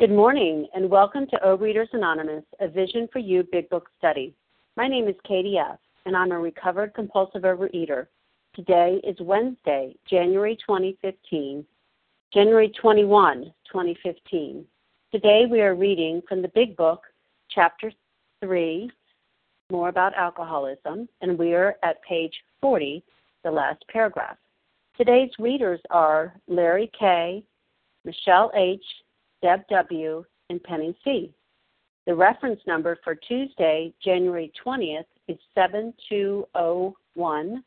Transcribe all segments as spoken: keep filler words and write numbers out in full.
Good morning, and welcome to Overeaters Anonymous, A Vision for You Big Book Study. My name is Katie F, and I'm a recovered compulsive overeater. Today is Wednesday, January twenty fifteen, January twenty-first, twenty fifteen. Today we are reading from the Big Book, Chapter three, More About Alcoholism, and we are at page forty, the last paragraph. Today's readers are Larry K, Michelle H, Deb W, and Penny C. The reference number for Tuesday, January twentieth, is seven two oh one.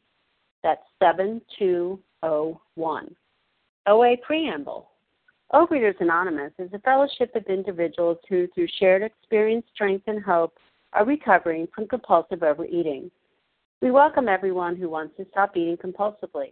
That's seven two oh one. O A Preamble. Overeaters Anonymous is a fellowship of individuals who, through shared experience, strength, and hope, are recovering from compulsive overeating. We welcome everyone who wants to stop eating compulsively.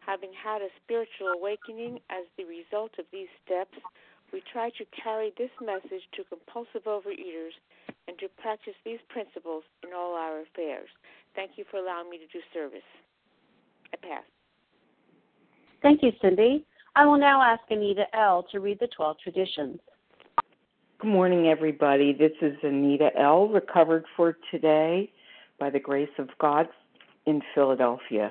Having had a spiritual awakening as the result of these steps, we try to carry this message to compulsive overeaters and to practice these principles in all our affairs. Thank you for allowing me to do service. I pass. Thank you, Cindy. I will now ask Anita L. to read the twelve traditions. Good morning, everybody. This is Anita L., recovered for today by the grace of God in Philadelphia.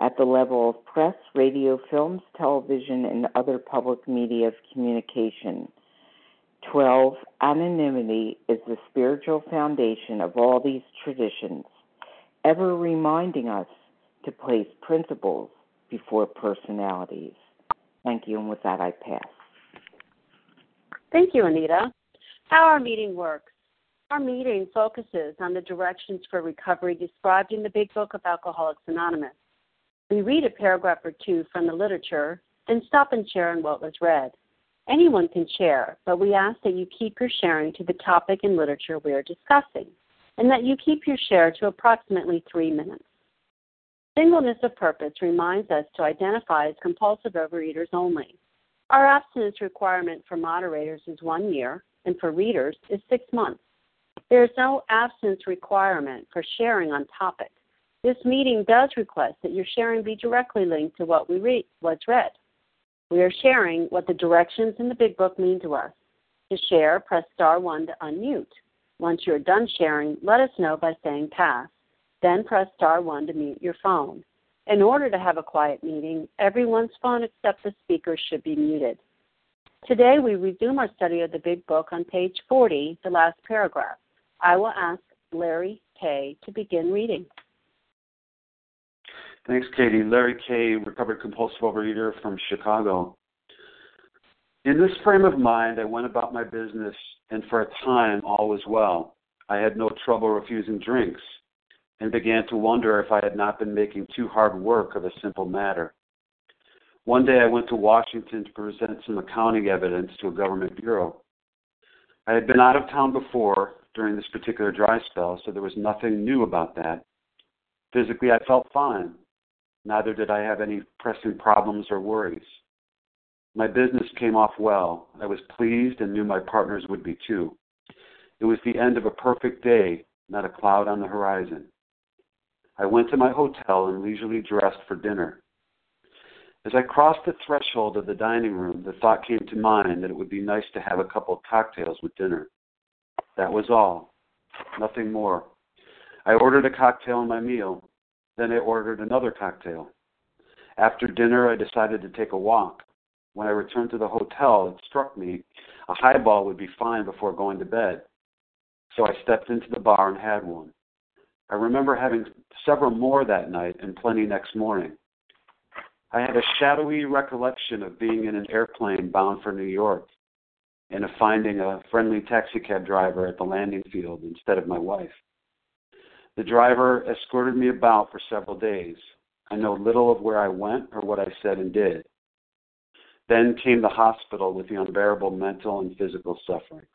at the level of press, radio, films, television, and other public media of communication. Twelve, anonymity is the spiritual foundation of all these traditions, ever reminding us to place principles before personalities. Thank you, and with that, I pass. Thank you, Anita. How our meeting works. Our meeting focuses on the directions for recovery described in the Big Book of Alcoholics Anonymous. We read a paragraph or two from the literature and stop and share on what was read. Anyone can share, but we ask that you keep your sharing to the topic and literature we are discussing, and that you keep your share to approximately three minutes. Singleness of purpose reminds us to identify as compulsive overeaters only. Our abstinence requirement for moderators is one year, and for readers is six months. There is no abstinence requirement for sharing on topic. This meeting does request that your sharing be directly linked to what we read, what's read. We are sharing what the directions in the Big Book mean to us. To share, press star one to unmute. Once you are done sharing, let us know by saying pass. Then press star one to mute your phone. In order to have a quiet meeting, everyone's phone except the speaker should be muted. Today, we resume our study of the Big Book on page forty, the last paragraph. I will ask Larry K. to begin reading. Thanks, Katie. Larry K., recovered compulsive overeater from Chicago. In this frame of mind, I went about my business, and for a time all was well. I had no trouble refusing drinks, and began to wonder if I had not been making too hard work of a simple matter. One day I went to Washington to present some accounting evidence to a government bureau. I had been out of town before during this particular dry spell, so there was nothing new about that. Physically, I felt fine. Neither did I have any pressing problems or worries. My business came off well. I was pleased and knew my partners would be too. It was the end of a perfect day, not a cloud on the horizon. I went to my hotel and leisurely dressed for dinner. As I crossed the threshold of the dining room, the thought came to mind that it would be nice to have a couple of cocktails with dinner. That was all, nothing more. I ordered a cocktail in my meal. Then I ordered another cocktail. After dinner, I decided to take a walk. When I returned to the hotel, it struck me a highball would be fine before going to bed. So I stepped into the bar and had one. I remember having several more that night and plenty next morning. I had a shadowy recollection of being in an airplane bound for New York and of finding a friendly taxicab driver at the landing field instead of my wife. The driver escorted me about for several days. I know little of where I went or what I said and did. Then came the hospital with the unbearable mental and physical suffering.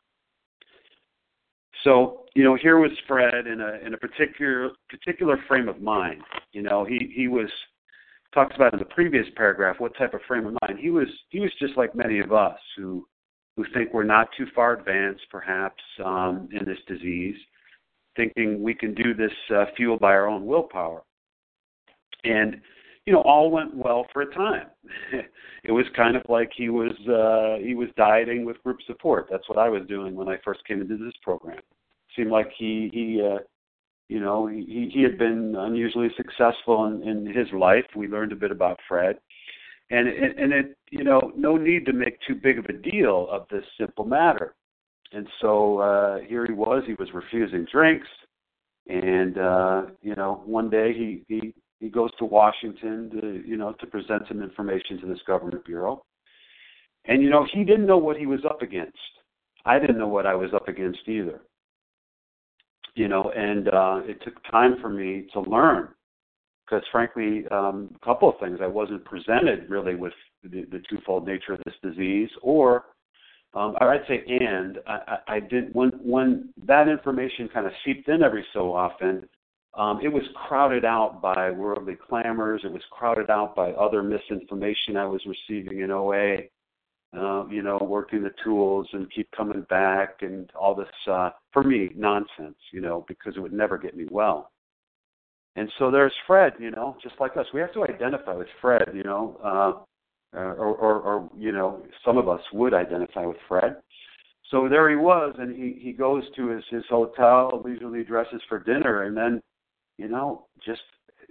So, you know, here was Fred in a in a particular particular frame of mind. You know, he, he was talked about in the previous paragraph what type of frame of mind. He was he was just like many of us who who think we're not too far advanced, perhaps, um, in this disease, thinking we can do this uh, fueled by our own willpower. And, you know, all went well for a time. It was kind of like he was uh, he was dieting with group support. That's what I was doing when I first came into this program. It seemed like he, he uh, you know, he, he had been unusually successful in, in his life. We learned a bit about Fred. And it, and it, you know, no need to make too big of a deal of this simple matter. And so uh, here he was, he was refusing drinks, and, uh, you know, one day he, he, he goes to Washington to, you know, to present some information to this government bureau. And, you know, he didn't know what he was up against. I didn't know what I was up against either. you know, and uh, it took time for me to learn because, frankly, um, a couple of things. I wasn't presented really with the, the twofold nature of this disease, or um, I'd say, and I, I did when when that information kind of seeped in every so often. Um, it was crowded out by worldly clamors. It was crowded out by other misinformation I was receiving in O A, uh, you know, working the tools and keep coming back and all this, uh, for me, nonsense, you know, because it would never get me well. And so there's Fred, you know, just like us. We have to identify with Fred, you know, uh, or, or, or, you know, some of us would identify with Fred. So there he was, and he, he goes to his, his hotel, leisurely dresses for dinner, and then, you know, just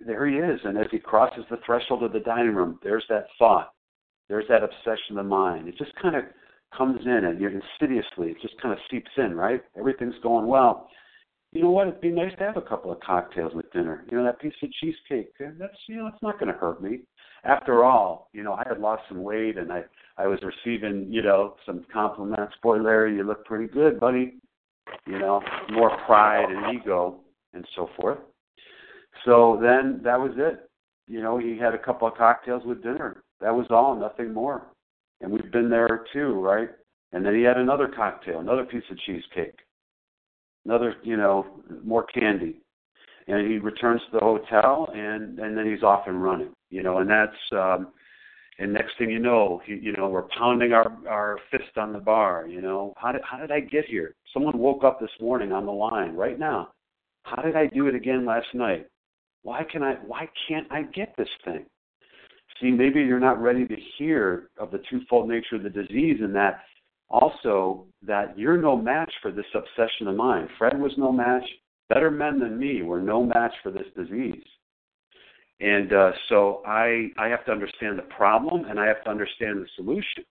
there he is. And as he crosses the threshold of the dining room, there's that thought. There's that obsession of the mind. It just kind of comes in, and you're insidiously, it just kind of seeps in, right? Everything's going well. You know what? It'd be nice to have a couple of cocktails with dinner. You know, that piece of cheesecake, that's, you know, it's not going to hurt me. After all, you know, I had lost some weight, and I, I was receiving, you know, some compliments. Boy, Larry, you look pretty good, buddy. You know, more pride and ego and so forth. So then that was it. You know, he had a couple of cocktails with dinner. That was all, nothing more. And we've been there too, right? And then he had another cocktail, another piece of cheesecake, another, you know, more candy. And he returns to the hotel, and, and then he's off and running, you know, and that's, um, and next thing you know, he, you know, we're pounding our, our fist on the bar, you know. How did, how did I get here? Someone woke up this morning on the line right now. How did I do it again last night? Why can I? Why can't I get this thing? See, maybe you're not ready to hear of the twofold nature of the disease, and that also that you're no match for this obsession of mine. Fred was no match. Better men than me were no match for this disease. And uh, so I I have to understand the problem, and I have to understand the solution.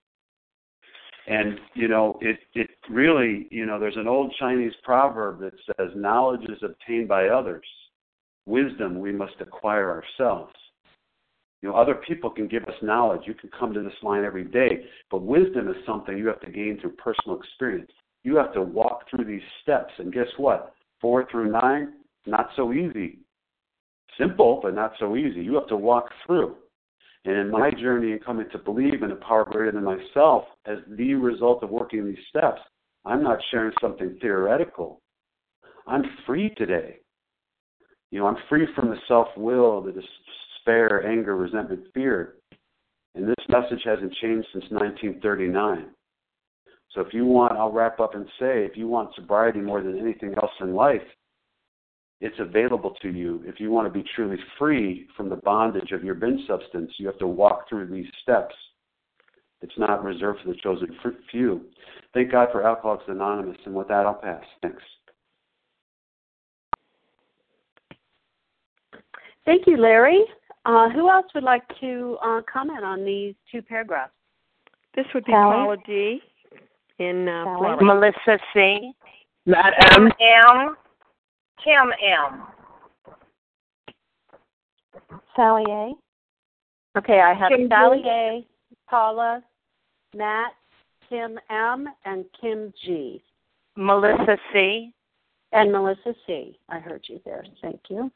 And, you know, it, it really, you know, there's an old Chinese proverb that says, knowledge is obtained by others. Wisdom we must acquire ourselves. You know, other people can give us knowledge. You can come to this line every day, but wisdom is something you have to gain through personal experience. You have to walk through these steps, and guess what? Four through nine, not so easy. Simple, but not so easy. You have to walk through. And in my journey in coming to believe in a power greater than myself, as the result of working these steps, I'm not sharing something theoretical. I'm free today. You know, I'm free from the self-will, the despair, anger, resentment, fear. And this message hasn't changed since nineteen thirty-nine. So if you want, I'll wrap up and say, if you want sobriety more than anything else in life, it's available to you. If you want to be truly free from the bondage of your binge substance, you have to walk through these steps. It's not reserved for the chosen few. Thank God for Alcoholics Anonymous. And with that, I'll pass. Thanks. Thank you, Larry. Uh, who else would like to uh, comment on these two paragraphs? This would be Sally. Paula D. in uh, Florida. Melissa C. Matt M. M. Kim M. Sally A. Okay, I have Kim Sally G. A, Paula, Matt, Kim M, and Kim G. Melissa C. And Melissa C. I heard you there. Thank you.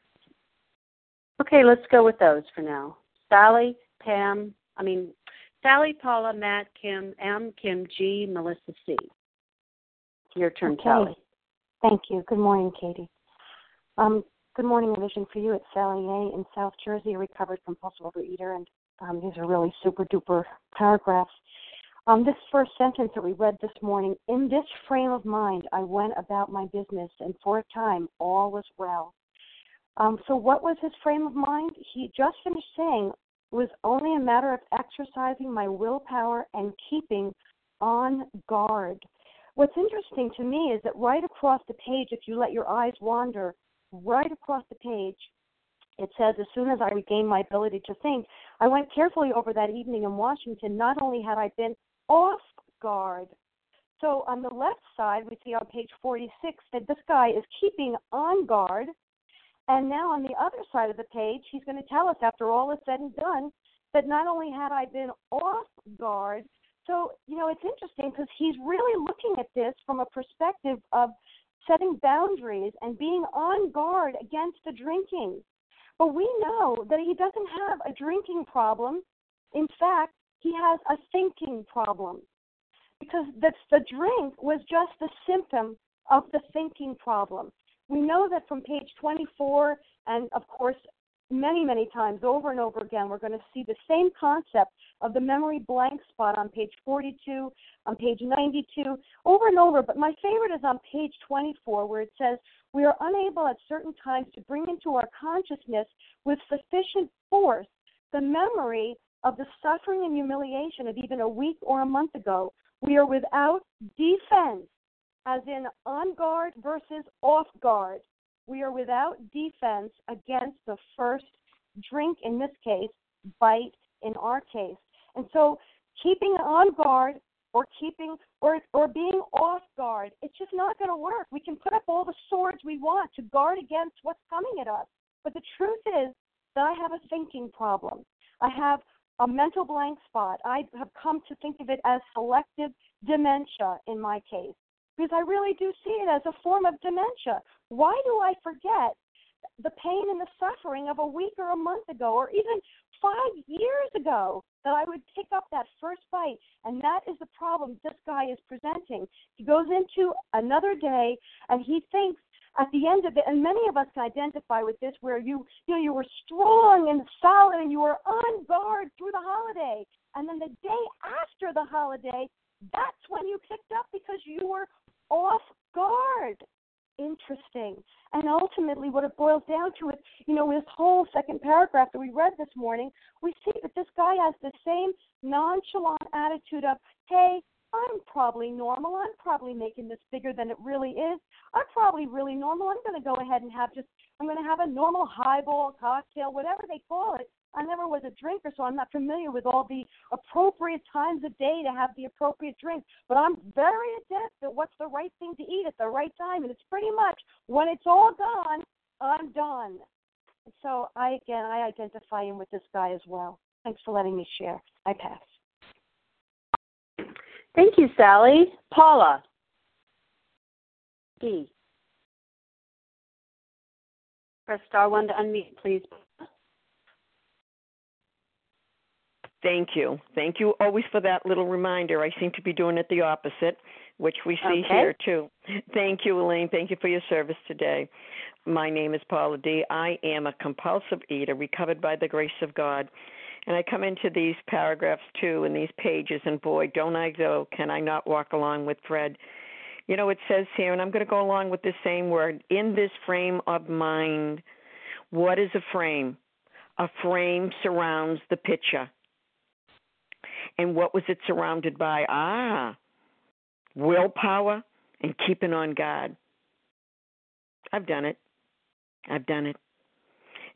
Okay, let's go with those for now. Sally, Pam, I mean, Sally, Paula, Matt, Kim, M, Kim G, Melissa C. Your turn, okay. Sally. Thank you. Good morning, Katie. Um, good morning, A Vision for You. It's Sally A. in South Jersey, a recovered compulsive overeater, and um, these are really super-duper paragraphs. Um, this first sentence that we read this morning, in this frame of mind, I went about my business, and for a time, all was well. Um, so what was his frame of mind? He just finished saying it was only a matter of exercising my willpower and keeping on guard. What's interesting to me is that right across the page, if you let your eyes wander, right across the page, it says, as soon as I regained my ability to think, I went carefully over that evening in Washington. Not only had I been off guard. So on the left side, we see on page forty-six that this guy is keeping on guard. And now on the other side of the page, he's going to tell us, after all is said and done, that not only had I been off guard, so, you know, it's interesting because he's really looking at this from a perspective of setting boundaries, and being on guard against the drinking. But we know that he doesn't have a drinking problem. In fact, he has a thinking problem, because the, the drink was just the symptom of the thinking problem. We know that from page twenty-four, and of course, many, many times over and over again, we're going to see the same concept of the memory blank spot on page forty-two, on page ninety-two, over and over. But my favorite is on page twenty-four, where it says, we are unable at certain times to bring into our consciousness with sufficient force the memory of the suffering and humiliation of even a week or a month ago. We are without defense, as in on guard versus off guard. We are without defense against the first drink, in this case, bite in our case. And so keeping on guard or keeping or or being off guard, it's just not going to work. We can put up all the swords we want to guard against what's coming at us. But the truth is that I have a thinking problem. I have a mental blank spot. I have come to think of it as selective dementia in my case, because I really do see it as a form of dementia. Why do I forget the pain and the suffering of a week or a month ago, or even five years ago, that I would pick up that first bite? And that is the problem this guy is presenting. He goes into another day, and he thinks at the end of it, and many of us can identify with this, where you, you know, you were strong and solid, and you were on guard through the holiday. And then the day after the holiday, that's when you picked up, because you were off guard. Interesting. And ultimately what it boils down to is, you know, this whole second paragraph that we read this morning, we see that this guy has the same nonchalant attitude of, hey, I'm probably normal. I'm probably making this bigger than it really is. I'm probably really normal. I'm going to go ahead and have just, I'm going to have a normal highball, cocktail, whatever they call it. I never was a drinker, so I'm not familiar with all the appropriate times of day to have the appropriate drink. But I'm very adept at what's the right thing to eat at the right time, and it's pretty much when it's all gone, I'm done. And so, I again, I identify him with this guy as well. Thanks for letting me share. I pass. Thank you, Sally. Paula D. Press star one to unmute, please. Thank you. Thank you always for that little reminder. I seem to be doing it the opposite, which we see okay. Here, too. Thank you, Elaine. Thank you for your service today. My name is Paula D. I am a compulsive eater, recovered by the grace of God. And I come into these paragraphs, too, and these pages, and boy, don't I go, can I not walk along with Fred? You know, it says here, and I'm going to go along with the same word, in this frame of mind. What is a frame? A frame surrounds the picture. And what was it surrounded by? Ah, willpower and keeping on guard. I've done it. I've done it.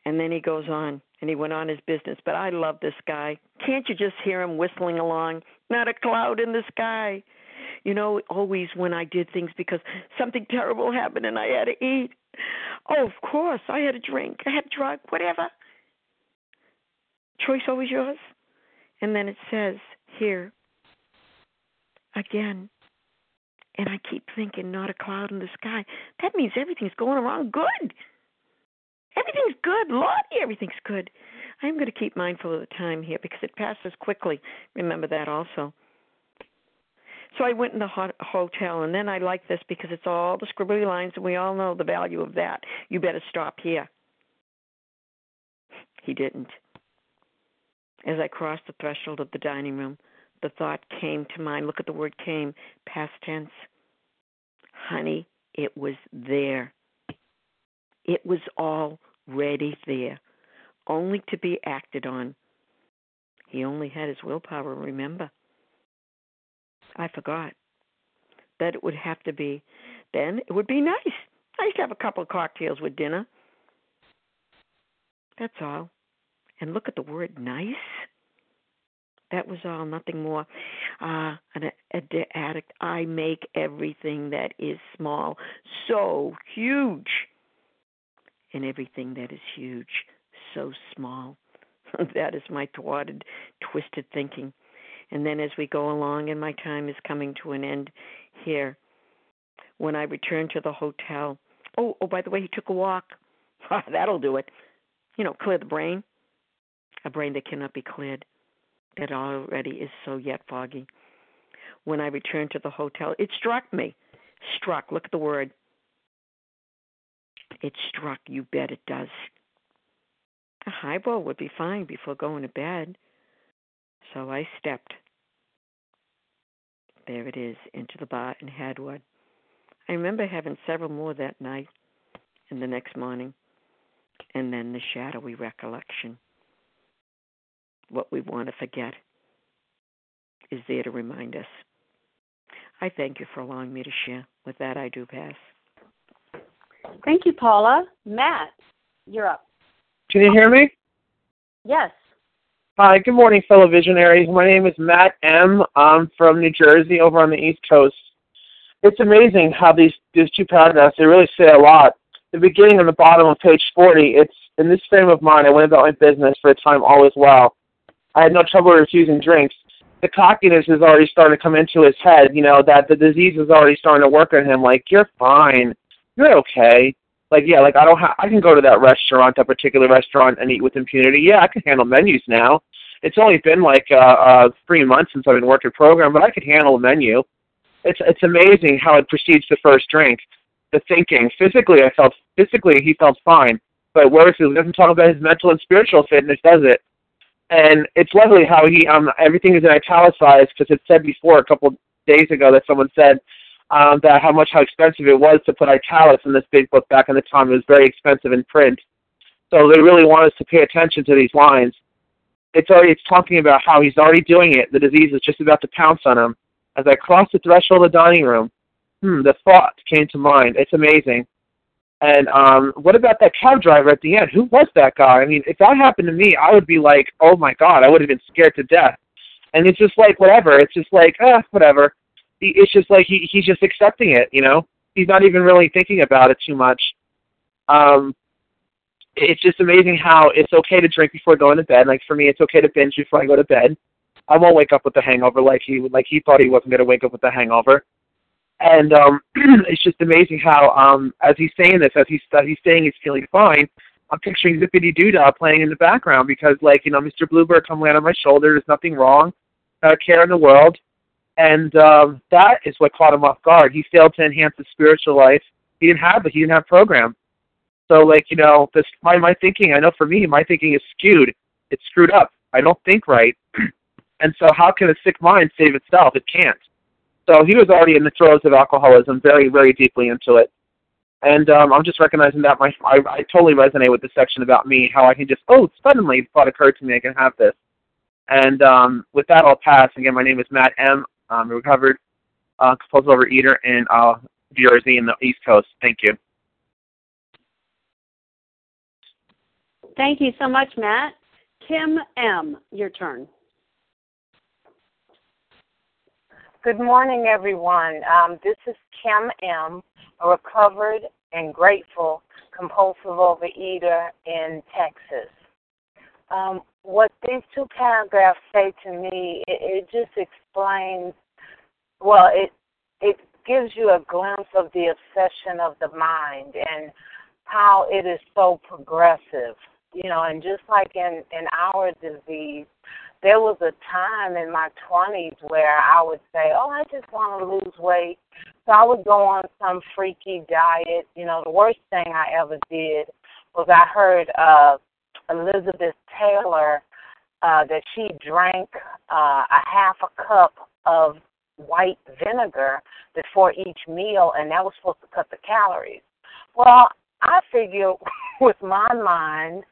And then he goes on, and he went on his business. But I love this guy. Can't you just hear him whistling along? Not a cloud in the sky. You know, always when I did things because something terrible happened and I had to eat. Oh, of course, I had a drink. I had a drug, whatever. Choice always yours. And then it says here, again, and I keep thinking, not a cloud in the sky. That means everything's going around good. Everything's good. Lord, everything's good. I'm going to keep mindful of the time here because it passes quickly. Remember that also. So I went in the hot hotel, and then I like this because it's all the scribbly lines, and we all know the value of that. You better stop here. He didn't. As I crossed the threshold of the dining room, the thought came to mind. Look at the word came, past tense. Honey, it was there. It was already there, only to be acted on. He only had his willpower, remember. I forgot that it would have to be. Then it would be nice. Nice to have a couple of cocktails with dinner. That's all. And look at the word nice. That was all, nothing more. Uh, an addict, I make everything that is small so huge. And everything that is huge so small. That is my thwarted, twisted thinking. And then as we go along and my time is coming to an end here, when I returned to the hotel. Oh, oh, by the way, he took a walk. That'll do it. You know, clear the brain. A brain that cannot be cleared, that already is so yet foggy. When I returned to the hotel, it struck me. Struck, look at the word. It struck, you bet it does. A highball would be fine before going to bed. So I stepped. There it is, into the bar and had one. I remember having several more that night and the next morning, and then the shadowy recollection. What we want to forget is there to remind us. I thank you for allowing me to share. With that, I do pass. Thank you, Paula. Matt, you're up. Can you hear me? Yes. Hi, good morning, fellow visionaries. My name is Matt M. I'm from New Jersey, over on the East Coast. It's amazing how these, these two paragraphs, they really say a lot. The beginning and the bottom of page forty, it's, in this frame of mind, I went about my business for a time all as well. I had no trouble refusing drinks. The cockiness is already starting to come into his head, you know, that the disease is already starting to work on him. Like, you're fine. You're okay. Like, yeah, like, I don't ha- I can go to that restaurant, that particular restaurant, and eat with impunity. Yeah, I can handle menus now. It's only been, like, uh, uh, three months since I've been working program, but I can handle a menu. It's it's amazing how it precedes the first drink, the thinking. Physically, I felt, physically, he felt fine. But worse, it doesn't talk about his mental and spiritual fitness, does it? And it's lovely how he, um, everything is in italicized, because it said before a couple of days ago that someone said um, that how much, how expensive it was to put italics in this big book back in the time. It was very expensive in print. So they really want us to pay attention to these lines. It's already, it's talking about how he's already doing it. The disease is just about to pounce on him. As I crossed the threshold of the dining room, hmm, the thought came to mind. It's amazing. And um, what about that cab driver at the end? Who was that guy? I mean, if that happened to me, I would be like, oh, my God, I would have been scared to death. And it's just like, whatever. It's just like, ah, whatever. It's just like he he's just accepting it, you know? He's not even really thinking about it too much. Um, it's just amazing how it's okay to drink before going to bed. Like, for me, it's okay to binge before I go to bed. I won't wake up with a hangover like he like he thought he wasn't going to wake up with a hangover. And um, it's just amazing how, um, as he's saying this, as he's, as he's saying he's feeling fine, I'm picturing Zippity Doodah playing in the background because, like, you know, Mister Bluebird come land on my shoulder. There's nothing wrong. Not a care in the world. And um, that is what caught him off guard. He failed to enhance his spiritual life. He didn't have it. He didn't have program. So, like, you know, this, my, my thinking, I know for me, my thinking is skewed. It's screwed up. I don't think right. And so how can a sick mind save itself? It can't. So he was already in the throes of alcoholism, very, very deeply into it. And um, I'm just recognizing that my I, I totally resonate with the section about me, how I can just, oh, suddenly the thought occurred to me I can have this. And um, with that, I'll pass. Again, my name is Matt M. I'm a recovered uh, compulsive overeater in uh, New Jersey in the East Coast. Thank you. Thank you so much, Matt. Kim M., your turn. Good morning, everyone. Um, this is Kim M., a recovered and grateful compulsive overeater in Texas. Um, what these two paragraphs say to me, it, it just explains, well, it it gives you a glimpse of the obsession of the mind and how it is so progressive. You know, and just like in, in our disease, there was a time in my twenties where I would say, oh, I just want to lose weight. So I would go on some freaky diet. You know, the worst thing I ever did was I heard uh, Elizabeth Taylor uh, that she drank uh, a half a cup of white vinegar before each meal, and that was supposed to cut the calories. Well, I figure with my mind,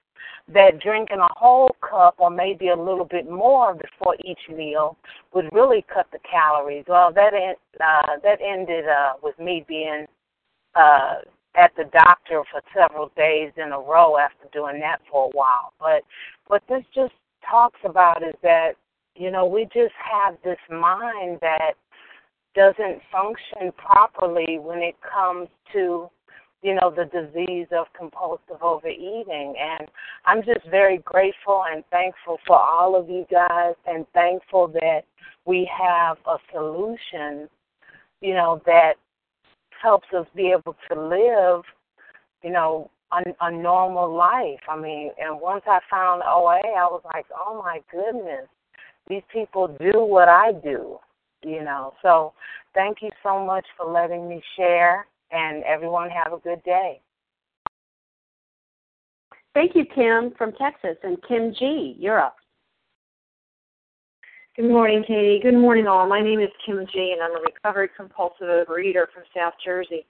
that drinking a whole cup or maybe a little bit more before each meal would really cut the calories. Well, that en- uh, that ended uh, with me being uh, at the doctor for several days in a row after doing that for a while. But what this just talks about is that, you know, we just have this mind that doesn't function properly when it comes to, you know, the disease of compulsive overeating. And I'm just very grateful and thankful for all of you guys and thankful that we have a solution, you know, that helps us be able to live, you know, a, a normal life. I mean, and once I found O A, I was like, oh, my goodness, these people do what I do, you know. So thank you so much for letting me share, and everyone have a good day. Thank you, Kim from Texas. And Kim G, you're up. Good morning, Katie. Good morning, all. My name is Kim G, and I'm a recovered compulsive overeater from South Jersey.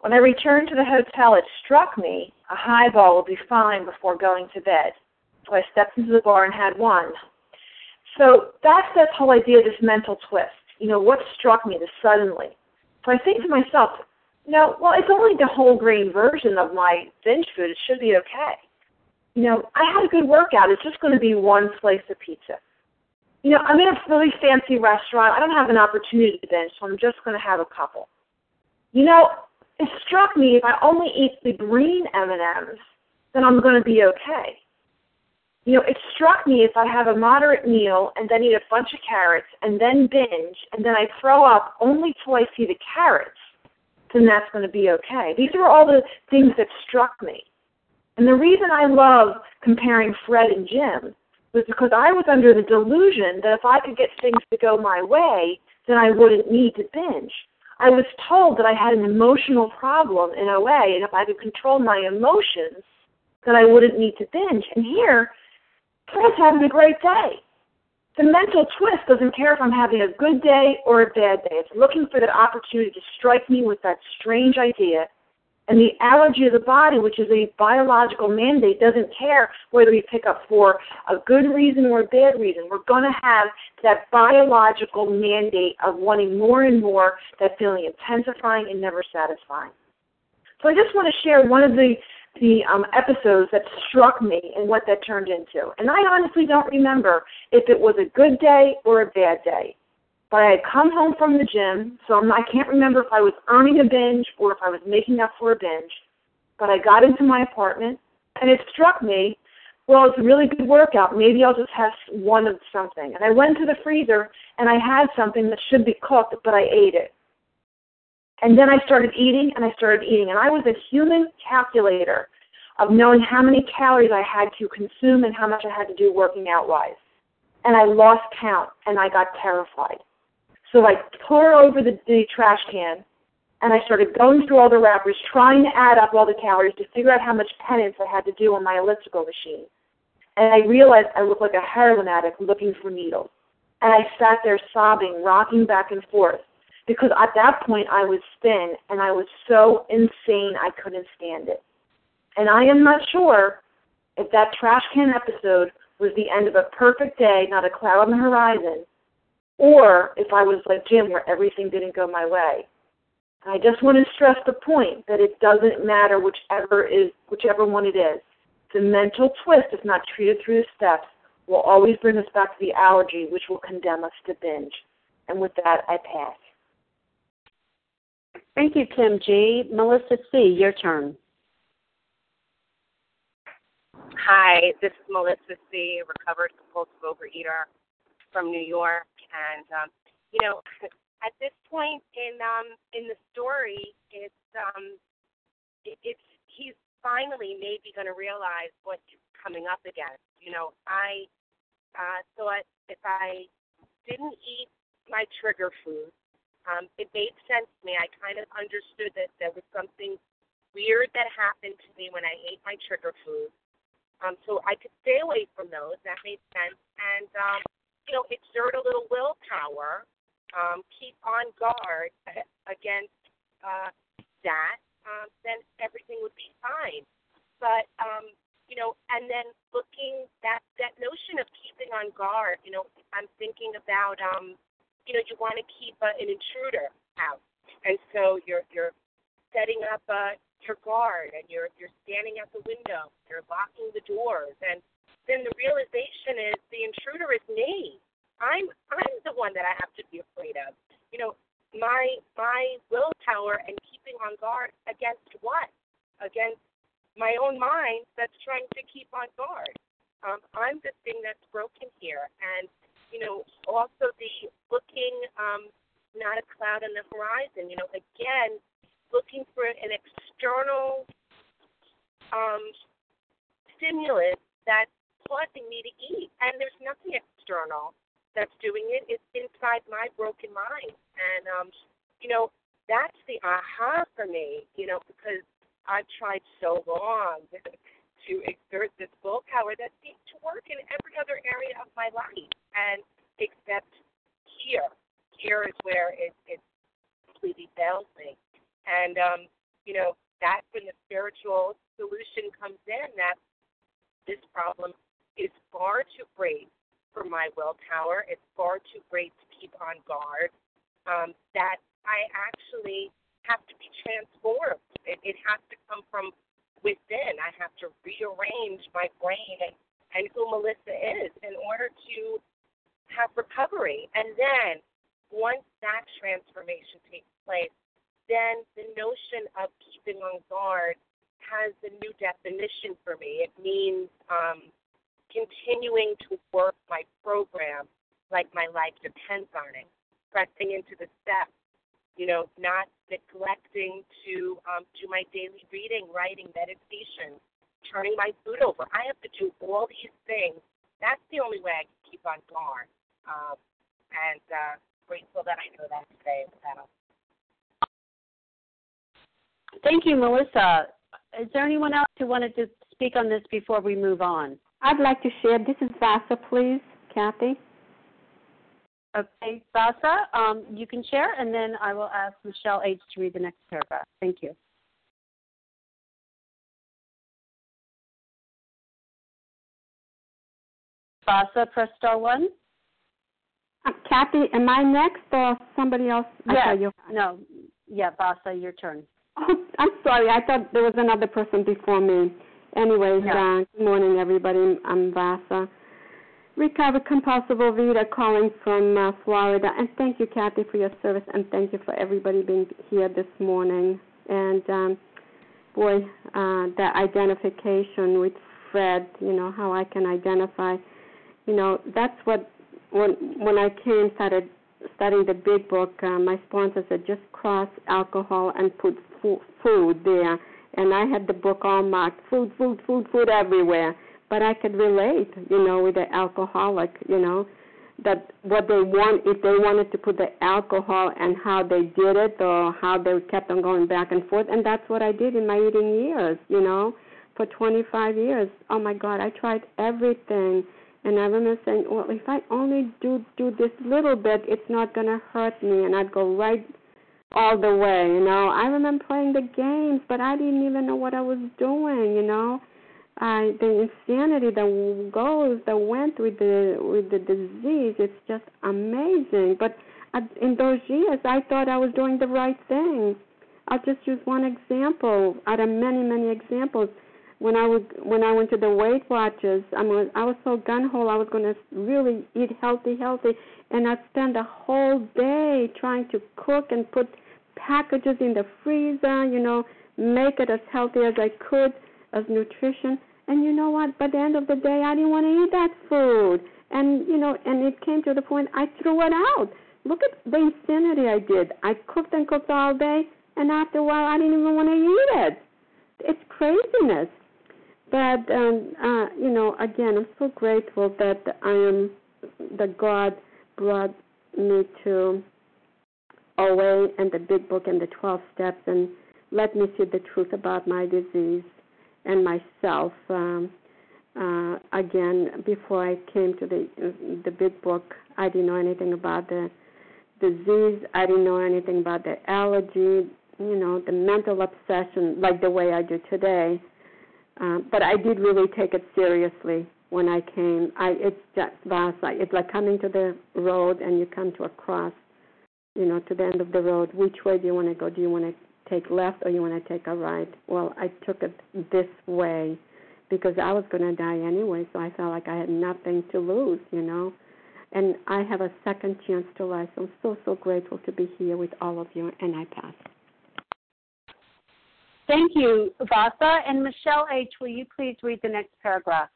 When I returned to the hotel, it struck me a highball would be fine before going to bed. So I stepped into the bar and had one. So that's this whole idea, this mental twist. You know, what struck me, this suddenly. So I think to myself, no, well, it's only the whole grain version of my binge food. It should be okay. You know, I had a good workout. It's just going to be one slice of pizza. You know, I'm in a really fancy restaurant. I don't have an opportunity to binge, so I'm just going to have a couple. You know, it struck me if I only eat the green M and M's, then I'm going to be okay. You know, it struck me if I have a moderate meal and then eat a bunch of carrots and then binge and then I throw up only till I see the carrots, then that's going to be okay. These are all the things that struck me. And the reason I love comparing Fred and Jim was because I was under the delusion that if I could get things to go my way, then I wouldn't need to binge. I was told that I had an emotional problem in O A, and if I could control my emotions, then I wouldn't need to binge. And here, Fred's having a great day. The mental twist doesn't care if I'm having a good day or a bad day. It's looking for that opportunity to strike me with that strange idea. And the allergy of the body, which is a biological mandate, doesn't care whether we pick up for a good reason or a bad reason. We're going to have that biological mandate of wanting more and more, that feeling intensifying and never satisfying. So I just want to share one of the, the um, episodes that struck me and what that turned into. And I honestly don't remember if it was a good day or a bad day. But I had come home from the gym, so I can't remember if I was earning a binge or if I was making up for a binge. But I got into my apartment, and it struck me, well, it's a really good workout. Maybe I'll just have one of something. And I went to the freezer, and I had something that should be cooked, but I ate it. And then I started eating, and I started eating. And I was a human calculator of knowing how many calories I had to consume and how much I had to do working out-wise. And I lost count, and I got terrified. So I tore over the, the trash can, and I started going through all the wrappers, trying to add up all the calories to figure out how much penance I had to do on my elliptical machine. And I realized I looked like a heroin addict looking for needles. And I sat there sobbing, rocking back and forth, because at that point I was thin, and I was so insane I couldn't stand it. And I am not sure if that trash can episode was the end of a perfect day, not a cloud on the horizon, or if I was like Jim, where everything didn't go my way. And I just want to stress the point that it doesn't matter whichever is whichever one it is. The mental twist, if not treated through the steps, will always bring us back to the allergy, which will condemn us to binge. And with that, I pass. Thank you, Kim G. Melissa C., your turn. Hi, this is Melissa C., recovered compulsive overeater from New York. And, um, you know, at this point in um, in the story, it's, um, it, it's he's finally maybe going to realize what he's coming up against. You know, I uh, thought if I didn't eat my trigger food, um, it made sense to me. I kind of understood that there was something weird that happened to me when I ate my trigger food. Um, so I could stay away from those. That made sense. And, um, you know, exert a little willpower, um, keep on guard against uh, that, um, then everything would be fine. But, um, you know, and then looking, that, that notion of keeping on guard, you know, I'm thinking about, um, you know, you want to keep uh, an intruder out. And so you're you're setting up uh, your guard, and you're you're standing at the window, you're locking the doors, and then the realization is the intruder is me. I'm I'm the one that I have to be afraid of. You know, my my willpower and keeping on guard against what? Against my own mind that's trying to keep on guard. Um, I'm the thing that's broken here. And, you know, also the looking um, not a cloud on the horizon. You know, again, looking for an external um, stimulus that's causing me to eat. And there's nothing external that's doing it. It's inside my broken mind. And, um, you know, that's the aha for me, you know, because I've tried so long to exert this willpower that seems to work in every other area of my life, and except here. Here is where it, it completely fails me. And, um, you know, that's when the spiritual solution comes in, that this problem is far too great for my willpower. It's far too great to keep on guard. Um, that I actually have to be transformed. It, it has to come from within. I have to rearrange my brain and, and who Melissa is in order to have recovery. And then once that transformation takes place, then the notion of keeping on guard has a new definition for me. It means um, continuing to work my program like my life depends on it, pressing into the steps, you know, not neglecting to um, do my daily reading, writing, meditation, turning my food over. I have to do all these things. That's the only way I can keep on guard. Um, and uh, grateful that I know that today. Thank you, Melissa. Is there anyone else who wanted to speak on this before we move on? I'd like to share. This is Vasa, please, Kathy. Okay, Vasa, um, you can share, and then I will ask Michelle H. to read the next paragraph. Thank you. Vasa, press star one. Uh, Kathy, am I next or somebody else? Yeah, okay, no, yeah, Vasa, your turn. Oh, I'm sorry. I thought there was another person before me. Anyways, no. uh, good morning, everybody. I'm Vasa. Recovered compulsive overeater calling from uh, Florida. And thank you, Kathy, for your service, and thank you for everybody being here this morning. And, um, boy, uh, that identification with Fred, you know, how I can identify, you know, that's what, when, when I came, started studying the big book, uh, my sponsor said, just cross alcohol and put food, food there. And I had the book all marked, food, food, food, food everywhere. But I could relate, you know, with the alcoholic, you know, that what they want, if they wanted to put the alcohol and how they did it or how they kept on going back and forth. And that's what I did in my eating years, you know, for twenty-five years. Oh, my God, I tried everything. And I remember saying, well, if I only do, do this little bit, it's not going to hurt me. And I'd go right all the way, you know. I remember playing the games, but I didn't even know what I was doing, you know. I, the insanity that goes, that went with the with the disease, it's just amazing. But in those years, I thought I was doing the right thing. I'll just use one example out of many, many examples. When I would, when I went to the Weight Watchers, I was, I was so gun-ho, I was going to really eat healthy, healthy, and I'd spend a whole day trying to cook and put packages in the freezer, you know, make it as healthy as I could, as nutrition. And you know what? By the end of the day, I didn't want to eat that food. And, you know, and it came to the point I threw it out. Look at the insanity I did. I cooked and cooked all day, and after a while, I didn't even want to eat it. It's craziness. But, um, uh, you know, again, I'm so grateful that I am, that God brought me to O A and the Big Book and the twelve steps and let me see the truth about my disease and myself. Um, uh, again, before I came to the the Big Book, I didn't know anything about the disease. I didn't know anything about the allergy, you know, the mental obsession, like the way I do today. Uh, but I did really take it seriously when I came. I, it's just vast. It's like coming to the road and you come to a cross, you know, to the end of the road. Which way do you want to go? Do you want to take left or you want to take a right? Well, I took it this way because I was going to die anyway, so I felt like I had nothing to lose, you know. And I have a second chance to life, so I'm so, so grateful to be here with all of you, and I pass. Thank you, Vasa. And Michelle H., will you please read the next paragraph?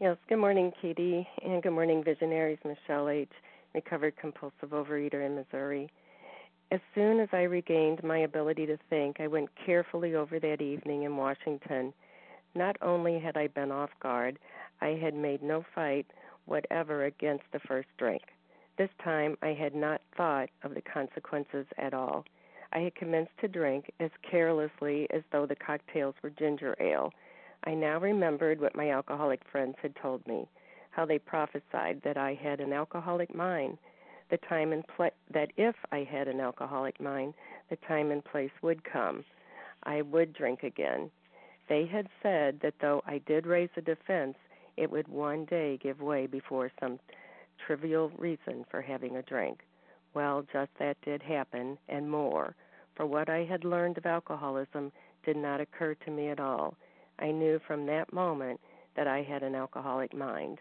Yes, good morning, Katie, and good morning, Visionaries. Michelle H., recovered compulsive overeater in Missouri. As soon as I regained my ability to think, I went carefully over that evening in Washington. Not only had I been off guard, I had made no fight whatever against the first drink. This time I had not thought of the consequences at all. I had commenced to drink as carelessly as though the cocktails were ginger ale. I now remembered what my alcoholic friends had told me, how they prophesied that I had an alcoholic mind, the time and pla- that if I had an alcoholic mind, the time and place would come. I would drink again. They had said that though I did raise a defense, it would one day give way before some trivial reason for having a drink. Well, just that did happen, and more, for what I had learned of alcoholism did not occur to me at all. I knew from that moment that I had an alcoholic mind.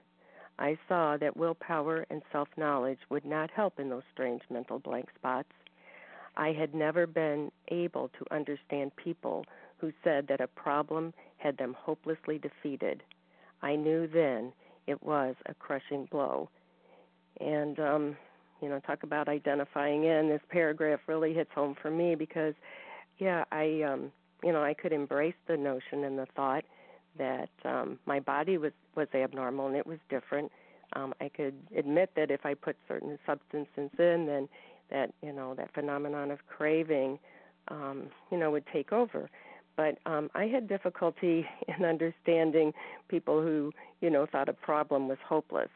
I saw that willpower and self-knowledge would not help in those strange mental blank spots. I had never been able to understand people who said that a problem had them hopelessly defeated. I knew then it was a crushing blow. And, um, you know, talk about identifying in. This paragraph really hits home for me because, yeah, I, um, you know, I could embrace the notion and the thought that um, my body was, was abnormal and it was different. Um, I could admit that if I put certain substances in, then that, you know, that phenomenon of craving, um, you know, would take over. But um, I had difficulty in understanding people who, you know, thought a problem was hopeless.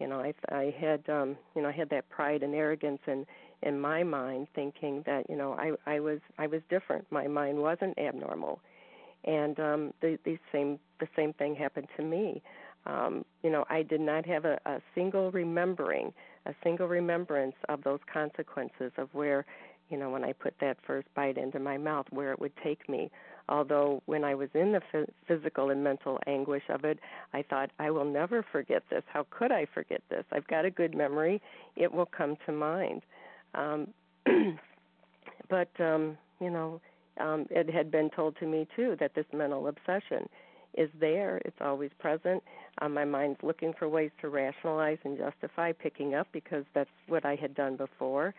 You know, I, I had, um, you know, I had that pride and arrogance in, in my mind, thinking that, you know, I, I was, I was different. My mind wasn't abnormal, and um, the, the same, the same thing happened to me. Um, you know, I did not have a, a single remembering, a single remembrance of those consequences of where, you know, when I put that first bite into my mouth, where it would take me. Although when I was in the f- physical and mental anguish of it, I thought, I will never forget this. How could I forget this? I've got a good memory. It will come to mind. Um, but, um, you know, um, it had been told to me, too, that this mental obsession is there. It's always present. Uh, my mind's looking for ways to rationalize and justify picking up because that's what I had done before.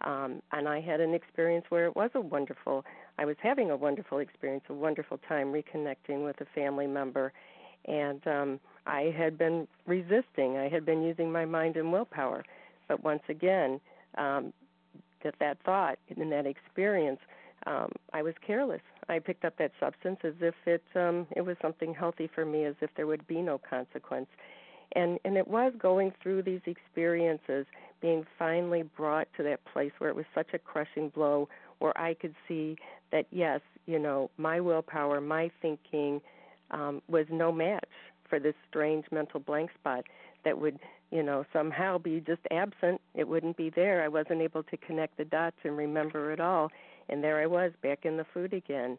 Um, and I had an experience where it was a wonderful, I was having a wonderful experience, a wonderful time reconnecting with a family member. And um, I had been resisting. I had been using my mind and willpower. But once again, um, that, that thought and that experience, um, I was careless. I picked up that substance as if it um, it was something healthy for me, as if there would be no consequence. And, and it was going through these experiences, being finally brought to that place where it was such a crushing blow, where I could see that, yes, you know, my willpower, my thinking um, was no match for this strange mental blank spot that would, you know, somehow be just absent. It wouldn't be there. I wasn't able to connect the dots and remember it all. And there I was back in the food again.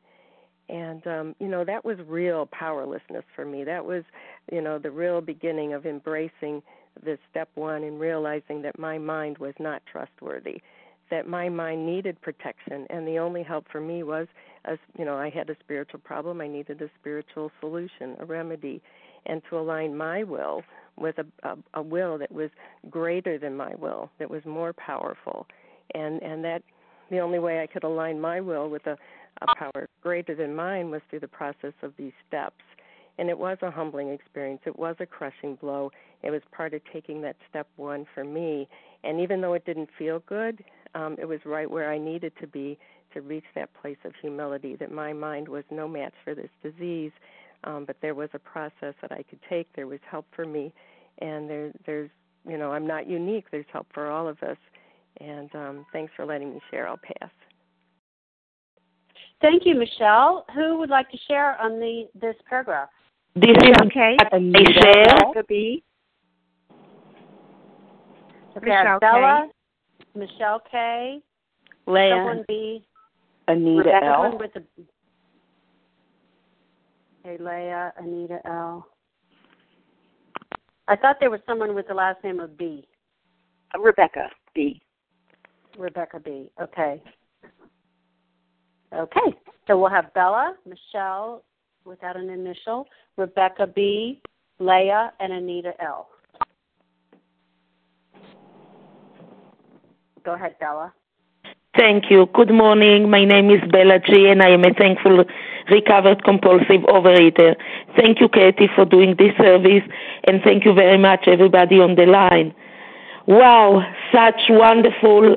And, um, you know, that was real powerlessness for me. That was, you know, the real beginning of embracing this step one and realizing that my mind was not trustworthy, that my mind needed protection. And the only help for me was, a, you know, I had a spiritual problem. I needed a spiritual solution, a remedy, and to align my will with a, a, a will that was greater than my will, that was more powerful. And, and that the only way I could align my will with a a power greater than mine was through the process of these steps. And it was a humbling experience. It was a crushing blow. It was part of taking that step one for me. And even though it didn't feel good, um, it was right where I needed to be to reach that place of humility, that my mind was no match for this disease, um, but there was a process that I could take. There was help for me. And there, there's, you know, I'm not unique. There's help for all of us. And um, thanks for letting me share. I'll pass. Thank you, Michelle. Who would like to share on the this paragraph? This is okay. Michelle B. Michelle Bella, K. Michelle K. Leah. Someone B. Anita Rebecca L. With the, okay, Leah, Anita L. I thought there was someone with the last name of B. Rebecca B. Rebecca B. Okay. Okay, so we'll have Bella, Michelle, without an initial, Rebecca B, Leah, and Anita L. Go ahead, Bella. Thank you. Good morning. My name is Bella G, and I am a thankful recovered compulsive overeater. Thank you, Katie, for doing this service, and thank you very much, everybody on the line. Wow, such wonderful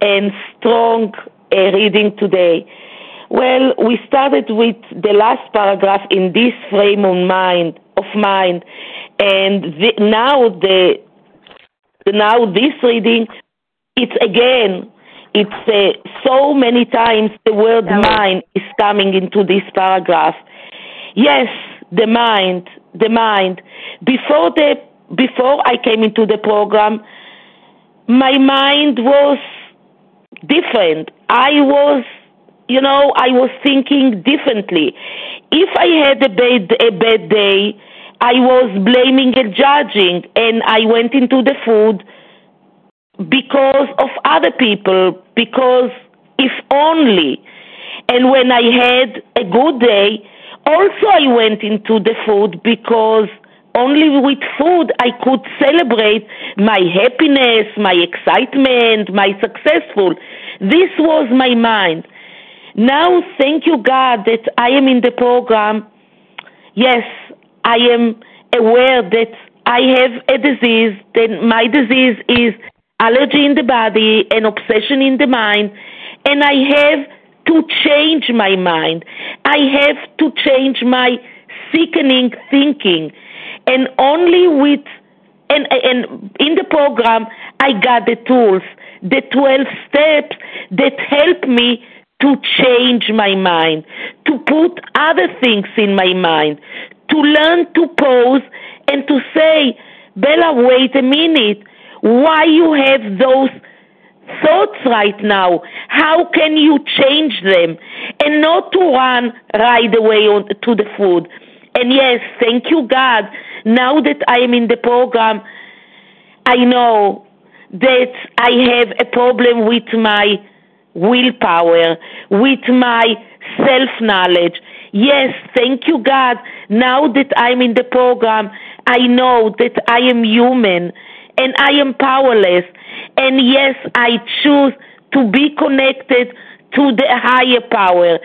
and strong uh, reading today. Well, we started with the last paragraph in this frame of mind, of mind, and the, now the now this reading, it's again. It's uh, so many times the word mind is coming into this paragraph. Yes, the mind, the mind. Before the before I came into the program, my mind was different. I was, you know, I was thinking differently. If I had a bad a bad day, I was blaming and judging, and I went into the food because of other people, because if only. And when I had a good day, also I went into the food because only with food I could celebrate my happiness, my excitement, my successful. This was my mind. Now, thank you, God, that I am in the program. Yes, I am aware that I have a disease, that my disease is allergy in the body and obsession in the mind, and I have to change my mind. I have to change my sickening thinking. And only with, and, and in the program, I got the tools, the twelve steps that help me to change my mind, to put other things in my mind, to learn to pause and to say, Bella, wait a minute. Why you have those thoughts right now? How can you change them? And not to run right away on, to the food. And yes, thank you, God. Now that I am in the program, I know that I have a problem with my willpower, with my self-knowledge. Yes, thank you, God. Now that I am in the program, I know that I am human, and I am powerless. And yes, I choose to be connected to the higher power,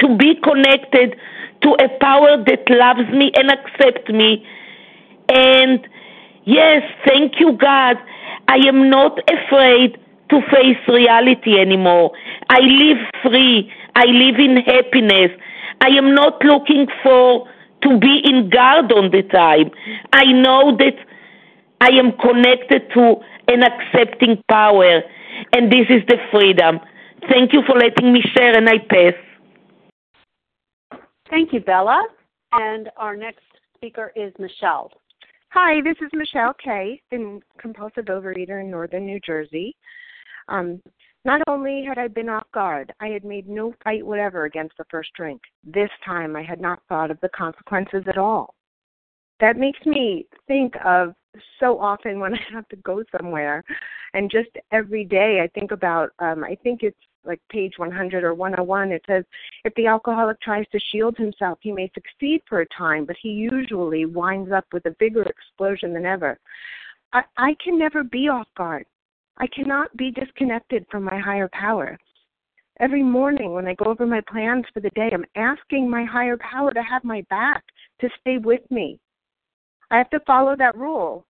to be connected to a power that loves me and accepts me. And yes, thank you, God, I am not afraid to face reality anymore. I live free. I live in happiness. I am not looking for to be in guard on the time. I know that I am connected to an accepting power, and this is the freedom. Thank you for letting me share, and I pass. Thank you, Bella. And our next speaker is Michelle. Hi, this is Michelle K, a compulsive overeater in northern New Jersey. Um, not only had I been off guard, I had made no fight whatever against the first drink. This time I had not thought of the consequences at all. That makes me think of so often when I have to go somewhere, and just every day I think about, um, I think it's like page one hundred or one oh one, it says, if the alcoholic tries to shield himself, he may succeed for a time, but he usually winds up with a bigger explosion than ever. I, I can never be off guard. I cannot be disconnected from my higher power. Every morning when I go over my plans for the day, I'm asking my higher power to have my back, to stay with me. I have to follow that rule,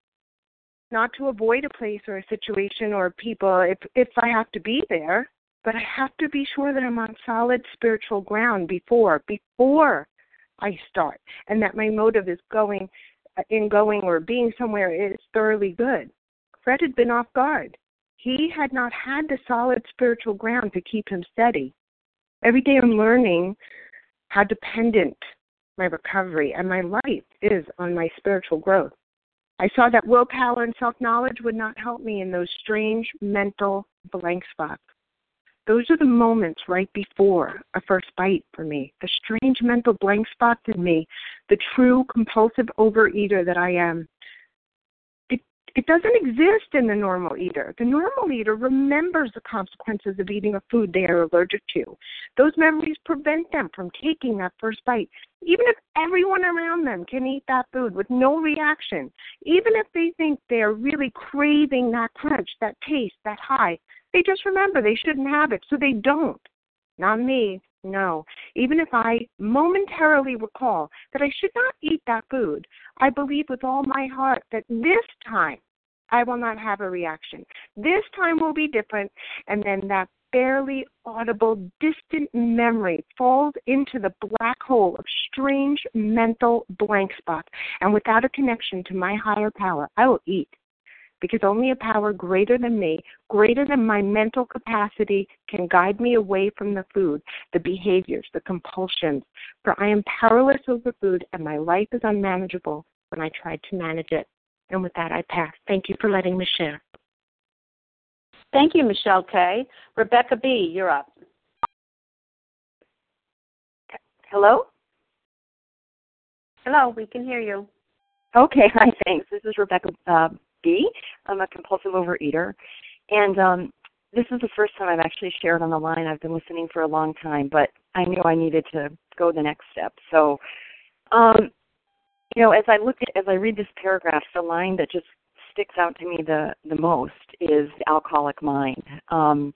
not to avoid a place or a situation or people if, if I have to be there, but I have to be sure that I'm on solid spiritual ground before, before I start, and that my motive is going, in going or being somewhere is thoroughly good. Fred had been off guard. He had not had the solid spiritual ground to keep him steady. Every day I'm learning how dependent my recovery and my life is on my spiritual growth. I saw that willpower and self-knowledge would not help me in those strange mental blank spots. Those are the moments right before a first bite for me, the strange mental blank spots in me, the true compulsive overeater that I am. It, it doesn't exist in the normal eater. The normal eater remembers the consequences of eating a food they are allergic to. Those memories prevent them from taking that first bite. Even if everyone around them can eat that food with no reaction, even if they think they are really craving that crunch, that taste, that high, They just remember they shouldn't have it, so they don't. Not me, no. Even if I momentarily recall that I should not eat that food, I believe with all my heart that this time I will not have a reaction. This time will be different, and then that barely audible, distant memory falls into the black hole of strange mental blank spots, and without a connection to my higher power, I will eat, because only a power greater than me, greater than my mental capacity, can guide me away from the food, the behaviors, the compulsions, for I am powerless over food, and my life is unmanageable when I try to manage it. And with that, I pass. Thank you for letting me share. Thank you, Michelle K. Rebecca B., you're up. Hello? Hello, we can hear you. Okay, hi, thanks. This is Rebecca uh, B. I'm a compulsive overeater. And um, this is the first time I've actually shared on the line. I've been listening for a long time, but I knew I needed to go the next step. So, um, you know, as I look at, as I read this paragraph, the line that just sticks out to me the, the most is the alcoholic mind. Um,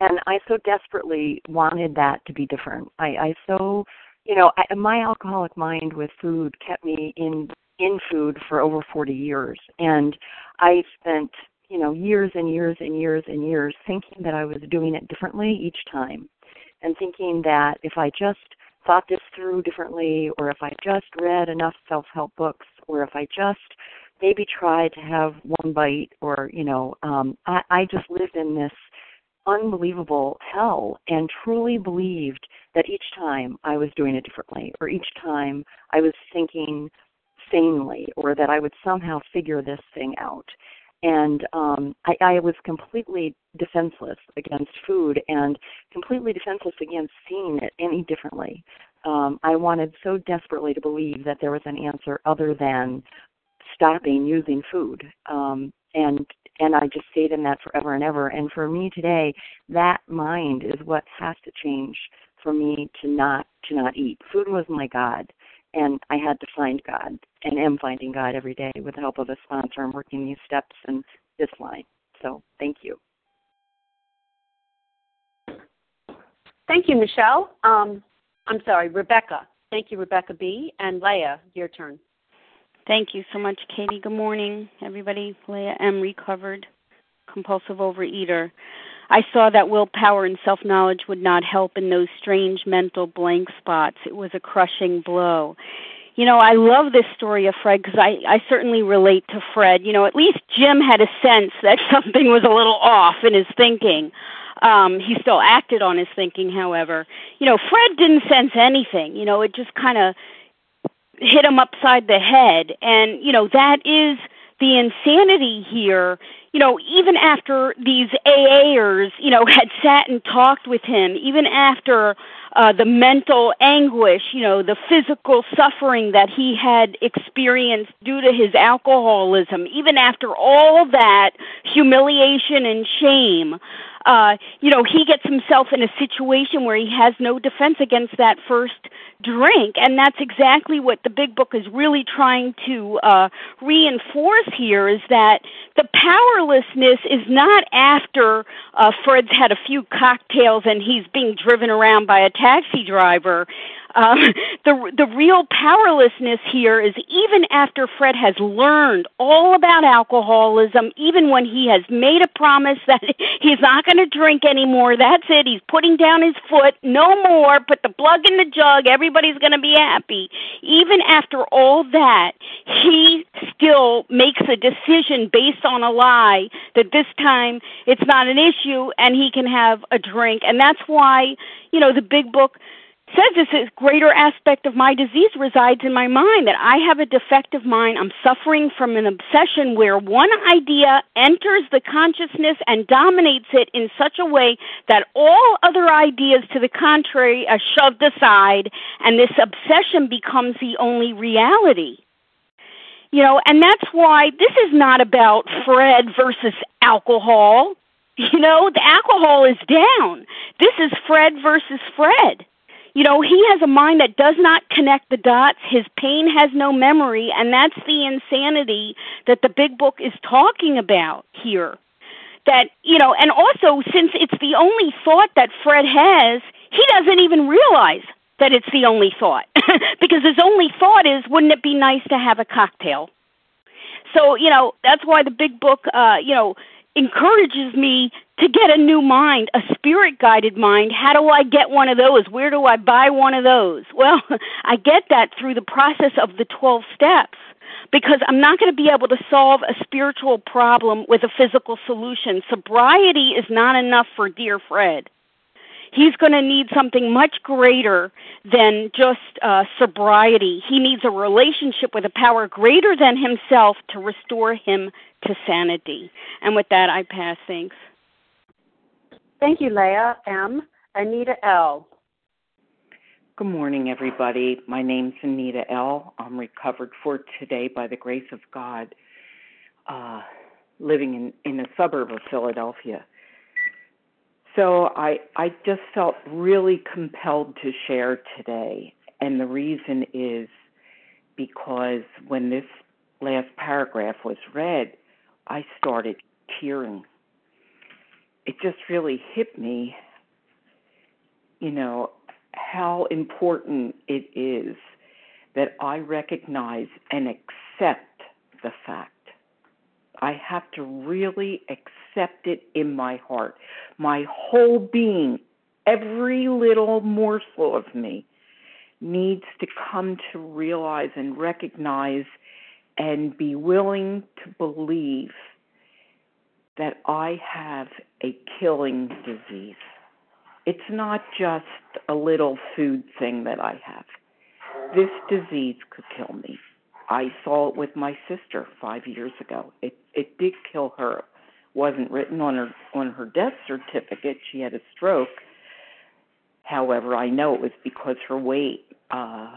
and I so desperately wanted that to be different. I, I so, you know, I, my alcoholic mind with food kept me in, in food for over forty years. And I spent, you know, years and years and years and years thinking that I was doing it differently each time, and thinking that if I just thought this through differently, or if I just read enough self-help books, or if I just maybe try to have one bite, or, you know, um, I, I just lived in this unbelievable hell and truly believed that each time I was doing it differently, or each time I was thinking sanely, or that I would somehow figure this thing out. And um, I, I was completely defenseless against food and completely defenseless against seeing it any differently. Um, I wanted so desperately to believe that there was an answer other than stopping using food, um, and and I just stayed in that forever and ever. And for me today, that mind is what has to change for me to not to not eat. Food was my God, and I had to find God, and am finding God every day with the help of a sponsor and working these steps and this line. So thank you. Thank you, Michelle. Um, I'm sorry, Rebecca. Thank you, Rebecca B. And Leah, your turn. Thank you so much, Katie. Good morning, everybody. Leah M., recovered compulsive overeater. I saw that willpower and self-knowledge would not help in those strange mental blank spots. It was a crushing blow. You know, I love this story of Fred, because I, I certainly relate to Fred. You know, at least Jim had a sense that something was a little off in his thinking. Um, he still acted on his thinking, however. You know, Fred didn't sense anything. You know, it just kind of hit him upside the head. And, you know, that is the insanity here. You know, even after these A A's, you know, had sat and talked with him, even after uh, the mental anguish, you know, the physical suffering that he had experienced due to his alcoholism, even after all that humiliation and shame, uh, you know, he gets himself in a situation where he has no defense against that first drink. And that's exactly what the big book is really trying to uh, reinforce here, is that the powerlessness is not after uh, Fred's had a few cocktails and he's being driven around by a taxi driver. Um, the the real powerlessness here is even after Fred has learned all about alcoholism, even when he has made a promise that he's not going to drink anymore, that's it, he's putting down his foot, no more, put the plug in the jug, everybody's going to be happy. Even after all that, he still makes a decision based on a lie that this time it's not an issue and he can have a drink. And that's why, you know, the big book says this is greater aspect of my disease resides in my mind, that I have a defective mind. I'm suffering from an obsession where one idea enters the consciousness and dominates it in such a way that all other ideas to the contrary are shoved aside, and this obsession becomes the only reality. You know, and that's why this is not about Fred versus alcohol. You know, the alcohol is down. This is Fred versus Fred. You know, he has a mind that does not connect the dots. His pain has no memory, and that's the insanity that the big book is talking about here. that, you know, and also since it's the only thought that Fred has, he doesn't even realize that it's the only thought because his only thought is, wouldn't it be nice to have a cocktail? So, you know, that's why the big book, uh, you know, encourages me to get a new mind, a spirit-guided mind. How do I get one of those? Where do I buy one of those? Well, I get that through the process of the twelve steps, because I'm not going to be able to solve a spiritual problem with a physical solution. Sobriety is not enough for dear Fred. He's going to need something much greater than just uh, sobriety. He needs a relationship with a power greater than himself to restore him to sanity. And with that, I pass. Thanks. Thank you, Leah M. Anita L. Good morning, everybody. My name's Anita L. I'm recovered for today by the grace of God, uh, living in, in a suburb of Philadelphia. So I I just felt really compelled to share today, and the reason is because when this last paragraph was read, I started tearing. It just really hit me, you know, how important it is that I recognize and accept the fact. I have to really accept it in my heart. My whole being, every little morsel of me, needs to come to realize and recognize and be willing to believe that I have a killing disease. It's not just a little food thing that I have. This disease could kill me. I saw it with my sister five years ago. It it did kill her. It wasn't written on her on her death certificate. She had a stroke. However, I know it was because her weight uh,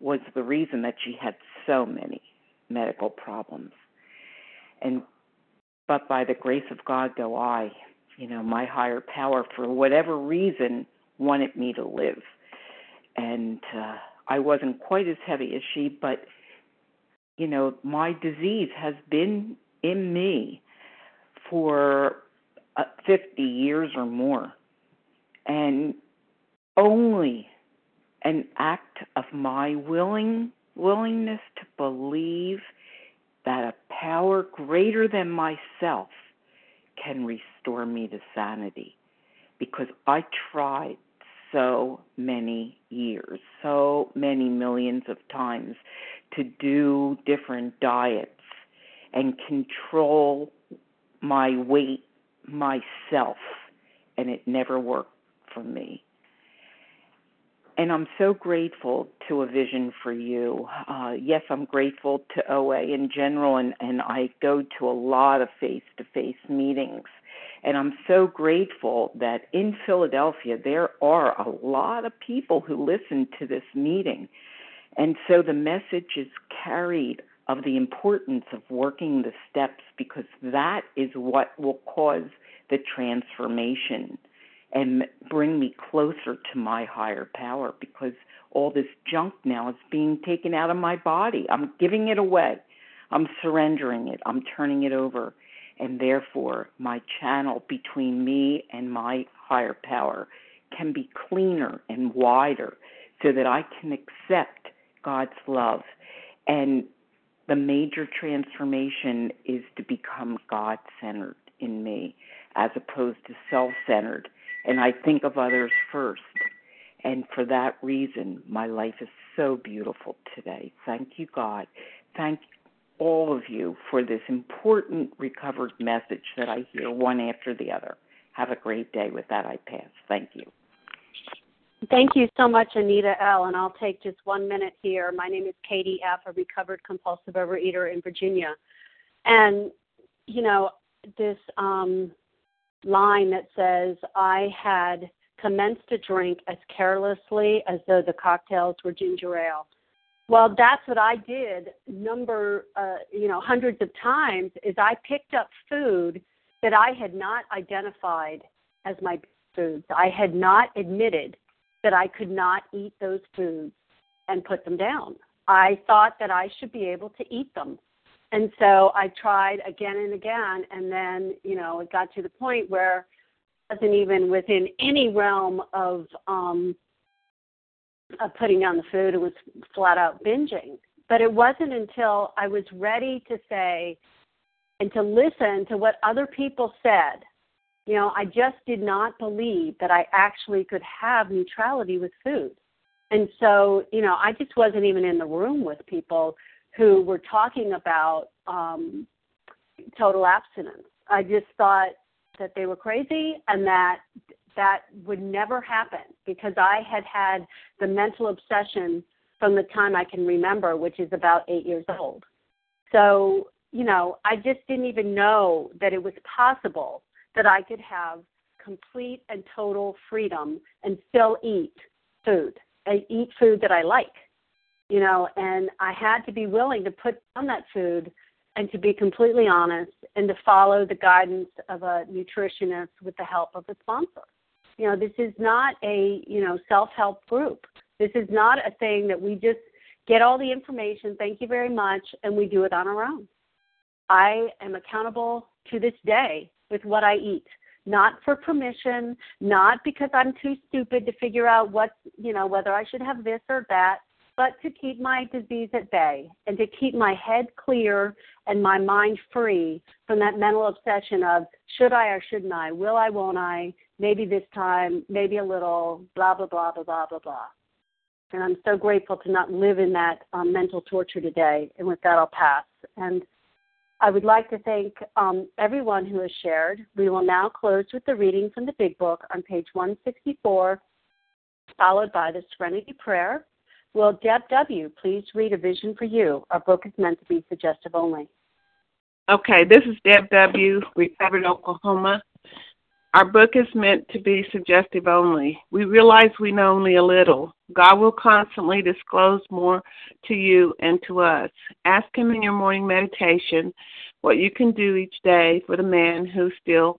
was the reason that she had so many medical problems. And but by the grace of God, go I. You know, my higher power, for whatever reason, wanted me to live. And uh, I wasn't quite as heavy as she, but you know, my disease has been in me for fifty years or more. And only an act of my willing willingness to believe that a power greater than myself can restore me to sanity. Because I tried so many years, so many millions of times to do different diets and control my weight myself, and it never worked for me. And I'm so grateful to A Vision for You. Uh, yes, I'm grateful to O A in general, and, and I go to a lot of face-to-face meetings. And I'm so grateful that in Philadelphia, there are a lot of people who listen to this meeting. And so the message is carried of the importance of working the steps, because that is what will cause the transformation and bring me closer to my higher power, because all this junk now is being taken out of my body. I'm giving it away. I'm surrendering it. I'm turning it over. And therefore, my channel between me and my higher power can be cleaner and wider so that I can accept God's love. And the major transformation is to become God-centered in me as opposed to self-centered. And I think of others first. And for that reason, my life is so beautiful today. Thank you, God. Thank all of you for this important recovered message that I hear one after the other. Have a great day. With that, I pass. Thank you. Thank you so much, Anita L. And I'll take just one minute here. My name is Katie F., a recovered compulsive overeater in Virginia. And, you know, this um, line that says, I had commenced to drink as carelessly as though the cocktails were ginger ale. Well, that's what I did number, uh, you know, hundreds of times, is I picked up food that I had not identified as my foods. I had not admitted that I could not eat those foods and put them down. I thought that I should be able to eat them. And so I tried again and again, and then, you know, it got to the point where it wasn't even within any realm of, um, of putting down the food. It was flat out binging. But it wasn't until I was ready to say and to listen to what other people said. You know, I just did not believe that I actually could have neutrality with food. And so, you know, I just wasn't even in the room with people who were talking about um, total abstinence. I just thought that they were crazy and that that would never happen, because I had had the mental obsession from the time I can remember, which is about eight years old. So, you know, I just didn't even know that it was possible that I could have complete and total freedom and still eat food. I eat food that I like, you know, and I had to be willing to put down that food and to be completely honest and to follow the guidance of a nutritionist with the help of a sponsor. You know, this is not a, you know, self-help group. This is not a thing that we just get all the information, thank you very much, and we do it on our own. I am accountable to this day with what I eat. Not for permission, not because I'm too stupid to figure out what, you know, whether I should have this or that, but to keep my disease at bay and to keep my head clear and my mind free from that mental obsession of should I or shouldn't I, will I, won't I, maybe this time, maybe a little, blah, blah, blah, blah, blah, blah, blah. And I'm so grateful to not live in that um, mental torture today. And with that, I'll pass. And I would like to thank um, everyone who has shared. We will now close with the reading from the Big Book on page one sixty-four, followed by the Serenity Prayer. Will Deb W. please read A Vision for You? Our book is meant to be suggestive only. Okay, this is Deb W., recovered Oklahoma. Our book is meant to be suggestive only. We realize we know only a little. God will constantly disclose more to you and to us. Ask Him in your morning meditation what you can do each day for the man who's still